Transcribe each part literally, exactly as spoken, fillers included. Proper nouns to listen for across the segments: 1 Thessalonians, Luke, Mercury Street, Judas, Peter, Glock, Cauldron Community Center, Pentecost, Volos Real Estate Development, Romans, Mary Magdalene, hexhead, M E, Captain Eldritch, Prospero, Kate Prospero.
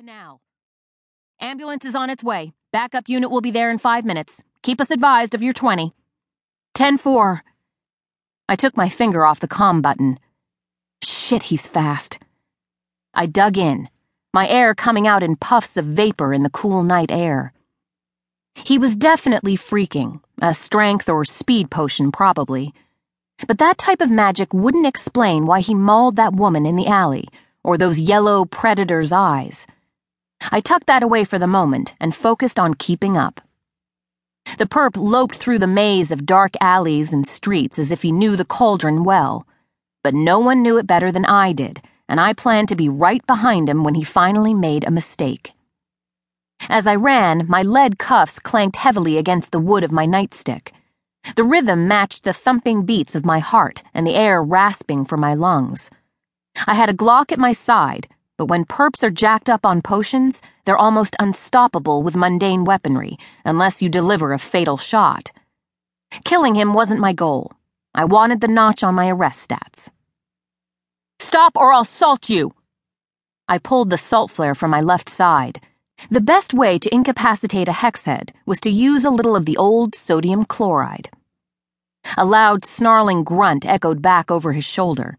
canal. Ambulance is on its way. Backup unit will be there in five minutes. Keep us advised of your twenty. ten four. I took my finger off the comm button. Shit, he's fast. I dug in, my air coming out in puffs of vapor in the cool night air. He was definitely freaking, a strength or speed potion probably. But that type of magic wouldn't explain why he mauled that woman in the alley, or those yellow predator's eyes. I tucked that away for the moment and focused on keeping up. The perp loped through the maze of dark alleys and streets as if he knew the Cauldron well, but no one knew it better than I did, and I planned to be right behind him when he finally made a mistake. As I ran, my lead cuffs clanked heavily against the wood of my nightstick. The rhythm matched the thumping beats of my heart and the air rasping from my lungs. I had a Glock at my side, but when perps are jacked up on potions, they're almost unstoppable with mundane weaponry, unless you deliver a fatal shot. Killing him wasn't my goal. I wanted the notch on my arrest stats. "Stop or I'll salt you!" I pulled the salt flare from my left side. The best way to incapacitate a hexhead was to use a little of the old sodium chloride. A loud, snarling grunt echoed back over his shoulder.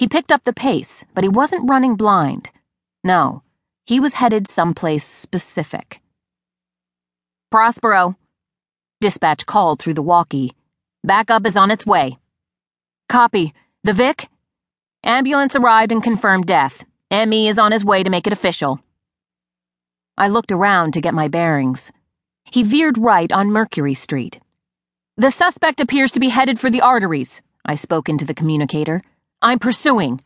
He picked up the pace, but he wasn't running blind. No, he was headed someplace specific. "Prospero," dispatch called through the walkie. "Backup is on its way." "Copy. The Vic?" "Ambulance arrived and confirmed death. M E is on his way to make it official." I looked around to get my bearings. He veered right on Mercury Street. "The suspect appears to be headed for the arteries," I spoke into the communicator. "I'm pursuing."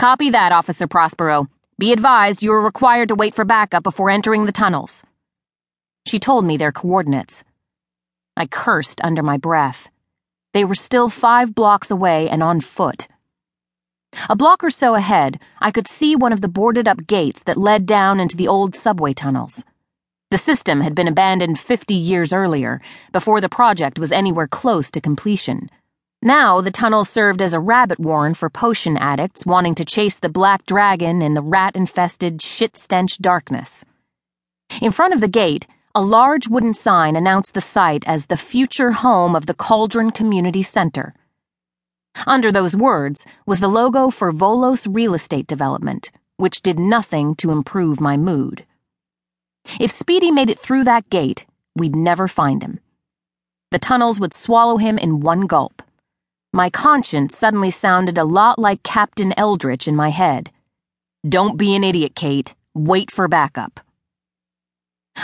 "Copy that, Officer Prospero. Be advised you are required to wait for backup before entering the tunnels." She told me their coordinates. I cursed under my breath. They were still five blocks away and on foot. A block or so ahead, I could see one of the boarded-up gates that led down into the old subway tunnels. The system had been abandoned fifty years earlier, before the project was anywhere close to completion. Now the tunnel served as a rabbit warren for potion addicts wanting to chase the black dragon in the rat-infested, shit-stench darkness. In front of the gate, a large wooden sign announced the site as the future home of the Cauldron Community Center. Under those words was the logo for Volos Real Estate Development, which did nothing to improve my mood. If Speedy made it through that gate, we'd never find him. The tunnels would swallow him in one gulp. My conscience suddenly sounded a lot like Captain Eldritch in my head. "Don't be an idiot, Kate. Wait for backup."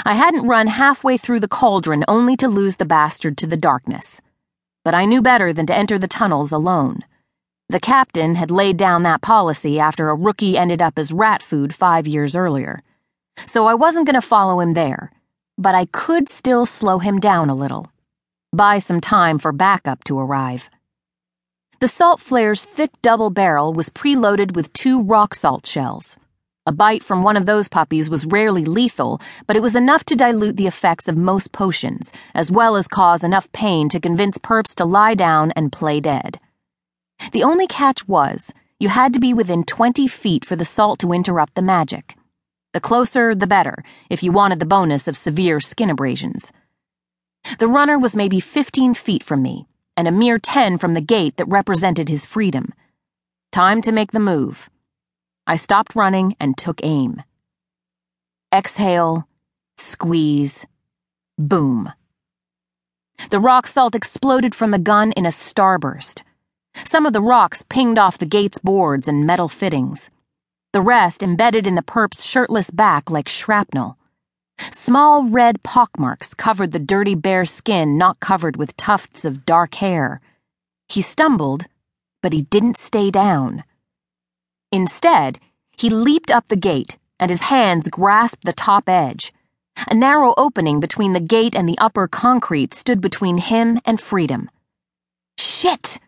I hadn't run halfway through the Cauldron only to lose the bastard to the darkness. But I knew better than to enter the tunnels alone. The captain had laid down that policy after a rookie ended up as rat food five years earlier. So I wasn't going to follow him there, but I could still slow him down a little. Buy some time for backup to arrive. The salt flare's thick double barrel was preloaded with two rock salt shells. A bite from one of those puppies was rarely lethal, but it was enough to dilute the effects of most potions, as well as cause enough pain to convince perps to lie down and play dead. The only catch was, you had to be within twenty feet for the salt to interrupt the magic. The closer, the better, if you wanted the bonus of severe skin abrasions. The runner was maybe fifteen feet from me, and a mere ten from the gate that represented his freedom. Time to make the move. I stopped running and took aim. Exhale, squeeze, boom. The rock salt exploded from the gun in a starburst. Some of the rocks pinged off the gate's boards and metal fittings. The rest embedded in the perp's shirtless back like shrapnel. Small red pockmarks covered the dirty bare skin not covered with tufts of dark hair. He stumbled, but he didn't stay down. Instead, he leaped up the gate, and his hands grasped the top edge. A narrow opening between the gate and the upper concrete stood between him and freedom. Shit!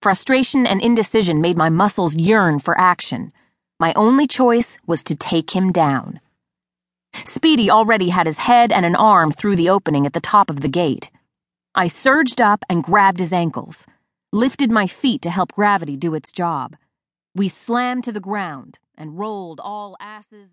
Frustration and indecision made my muscles yearn for action. My only choice was to take him down. Speedy already had his head and an arm through the opening at the top of the gate. I surged up and grabbed his ankles, lifted my feet to help gravity do its job. We slammed to the ground and rolled all asses.